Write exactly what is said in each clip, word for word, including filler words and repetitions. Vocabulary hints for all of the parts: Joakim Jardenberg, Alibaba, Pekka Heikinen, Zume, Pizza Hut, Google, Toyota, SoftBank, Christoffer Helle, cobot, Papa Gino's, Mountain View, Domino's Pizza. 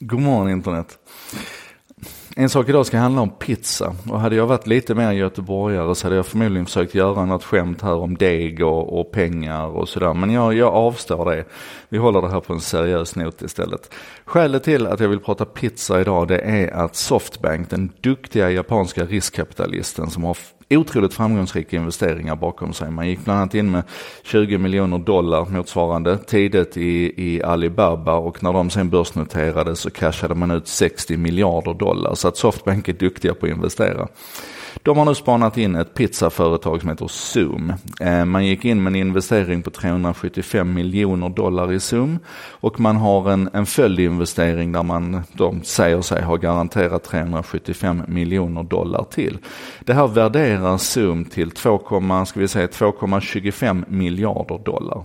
God morgon internet. En sak idag ska handla om pizza. Och hade jag varit lite mer göteborgare så hade jag förmodligen försökt göra något skämt här om deg och, och pengar och sådär. Men jag, jag avstår det. Vi håller det här på en seriös not istället. Skälet till att jag vill prata pizza idag, det är att SoftBank, den duktiga japanska riskkapitalisten som har otroligt framgångsrika investeringar bakom sig. Man gick bland annat in med tjugo miljoner dollar motsvarande tidigt i, i Alibaba, och när de sen börsnoterade så cashade man ut sextio miljarder dollar. Så att SoftBank är duktiga på att investera. De har nu spanat in ett pizzaföretag som heter Zume. Man gick in med en investering på trehundrasjuttiofem miljoner dollar i Zume, och man har en, en följdinvestering där man, de säger sig ha garanterat trehundrasjuttiofem miljoner dollar till. Det här värderar Zume till två komma tjugofem miljarder dollar.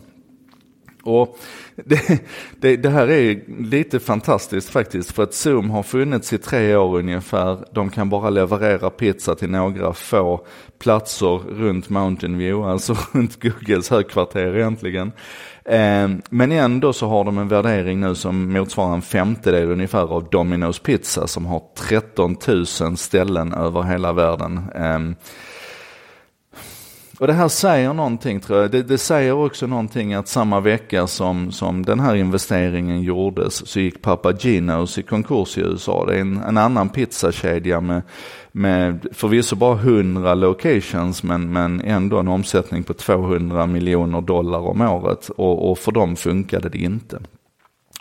Och det, det, det här är lite fantastiskt faktiskt, för att Zume har funnits i tre år ungefär. De kan bara leverera pizza till några få platser runt Mountain View, alltså runt Googles högkvarter egentligen. Men ändå så har de en värdering nu som motsvarar en femtedel ungefär av Domino's Pizza, som har tretton tusen ställen över hela världen. Och det här säger någonting, tror jag. Det, det säger också någonting att samma vecka som, som den här investeringen gjordes så gick Papa Gino's i konkurs i U S A. Det är en, en annan pizzakedja med, med förvisso bara hundra locations, men, men ändå en omsättning på tvåhundra miljoner dollar om året. Och, och för dem funkade det inte.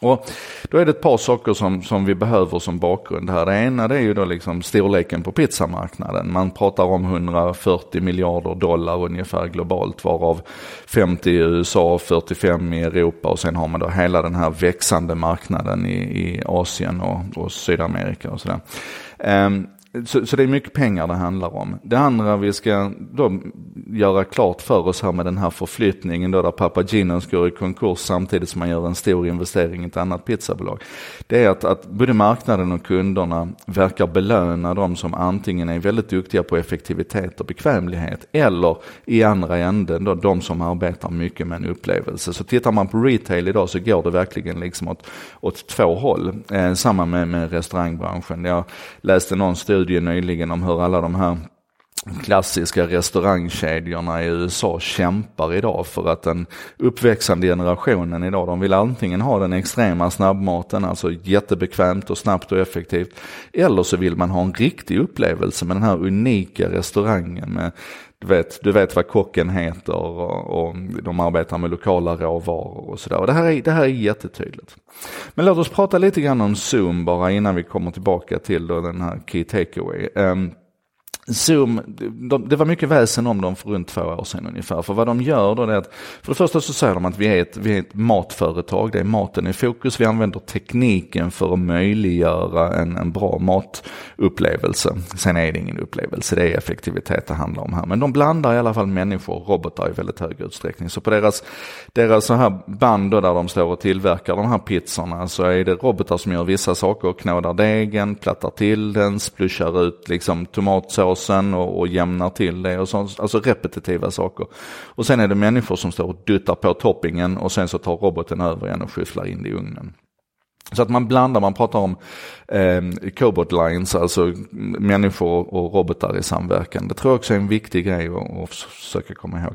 Och då är det ett par saker som, som vi behöver som bakgrund här. Det ena, det är ju då liksom storleken på pizzamarknaden. Man pratar om hundrafyrtio miljarder dollar ungefär globalt, varav femtio i U S A, fyrtiofem i Europa, och sen har man då hela den här växande marknaden i, i Asien och, och Sydamerika och sådär. Um, Så, så det är mycket pengar det handlar om. Det andra vi ska då göra klart för oss här med den här förflyttningen då, där Papa Gino's går i konkurs samtidigt som man gör en stor investering i ett annat pizzabolag, det är att, att både marknaden och kunderna verkar belöna de som antingen är väldigt duktiga på effektivitet och bekvämlighet, eller i andra änden då de som arbetar mycket med en upplevelse. Så tittar man på retail idag så går det verkligen liksom åt, åt två håll. Eh, samma med, med restaurangbranschen. Jag läste någon studie nyligen om hur alla de här klassiska restaurangkedjorna i U S A kämpar idag för att den uppväxande generationen idag, de vill antingen ha den extrema snabbmaten, alltså jättebekvämt och snabbt och effektivt, eller så vill man ha en riktig upplevelse med den här unika restaurangen med, du vet, du vet vad kocken heter, och, och de arbetar med lokala råvaror och sådär. Och det här är, det här är jättetydligt. Men låt oss prata lite grann om Zume bara innan vi kommer tillbaka till då den här key takeaway. Um, Zume, de, det var mycket väsen om dem för runt två år sedan ungefär. För vad de gör då, det är att för det första så säger de att vi är ett, vi är ett matföretag, det är maten i fokus. Vi använder tekniken för att möjliggöra en, en bra matupplevelse. Sen är det ingen upplevelse, det är effektivitet det handlar om här. Men de blandar i alla fall människor och robotar i väldigt hög utsträckning. Så på deras, deras så här band där de står och tillverkar de här pizzorna, så är det robotar som gör vissa saker, knådar degen, plattar till den, splushar ut liksom tomatsås och, och jämnar till det och sånt, alltså repetitiva saker. Och sen är det människor som står och duttar på toppingen, och sen så tar roboten över igen och skyfflar in det i ugnen. Så att man blandar, man pratar om eh, cobot lines, alltså människor och robotar i samverkan. Det tror jag också är en viktig grej att, att försöka komma ihåg.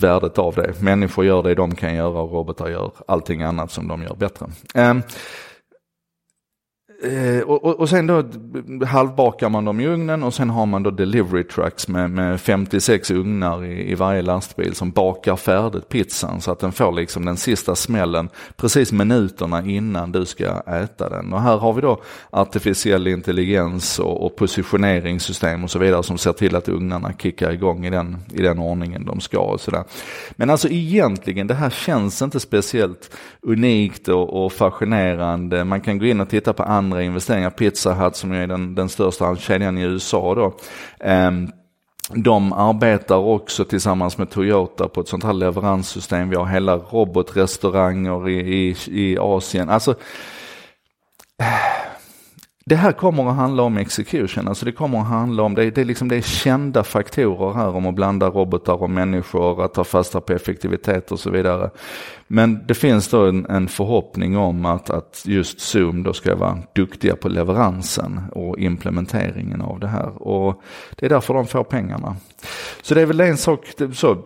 Värdet av det. Människor gör det de kan göra, och robotar gör allting annat som de gör bättre. Eh, Och, och, och sen då halvbakar man dem i ugnen, och sen har man då delivery trucks med, med femtiosex ugnar i, i varje lastbil som bakar färdigt pizzan så att den får liksom den sista smällen precis minuterna innan du ska äta den. Och här har vi då artificiell intelligens och, och positioneringssystem och så vidare som ser till att ugnarna kickar igång i den, i den ordningen de ska och sådär. Men alltså egentligen, det här känns inte speciellt unikt och, och fascinerande. Man kan gå in och titta på andra andra investeringar. Pizza Hut, som är den, den största kedjan i U S A då, um. de arbetar också tillsammans med Toyota på ett sånt här leveranssystem. Vi har hela robotrestauranger i, i, i Asien. Alltså Det här kommer att handla om execution, alltså det kommer att handla om, det, det, är liksom, det är kända faktorer här om att blanda robotar och människor, att ta fasta på effektivitet och så vidare. Men det finns då en, en förhoppning om att, att just Zoom då ska vara duktiga på leveransen och implementeringen av det här. Och det är därför de får pengarna. Så det är väl en sak, så,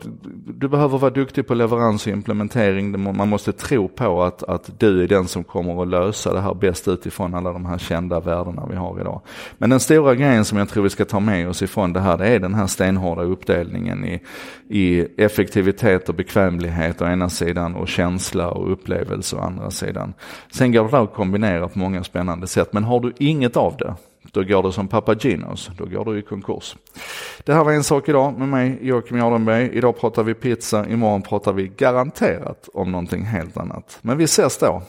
du behöver vara duktig på leverans och implementering. Man måste tro på att, att du är den som kommer att lösa det här bäst utifrån alla de här kända värdena vi har idag. Men den stora grejen som jag tror vi ska ta med oss ifrån det här, det är den här stenhårda uppdelningen i, i effektivitet och bekvämlighet å ena sidan och känsla och upplevelse å andra sidan. Sen går det att kombinera på många spännande sätt, men har du inget av det, då går det som Papa Gino's, då går du i konkurs. Det här var En sak idag med mig, Joakim Jardenberg. Idag pratar vi pizza, imorgon pratar vi garanterat om någonting helt annat. Men vi ses då.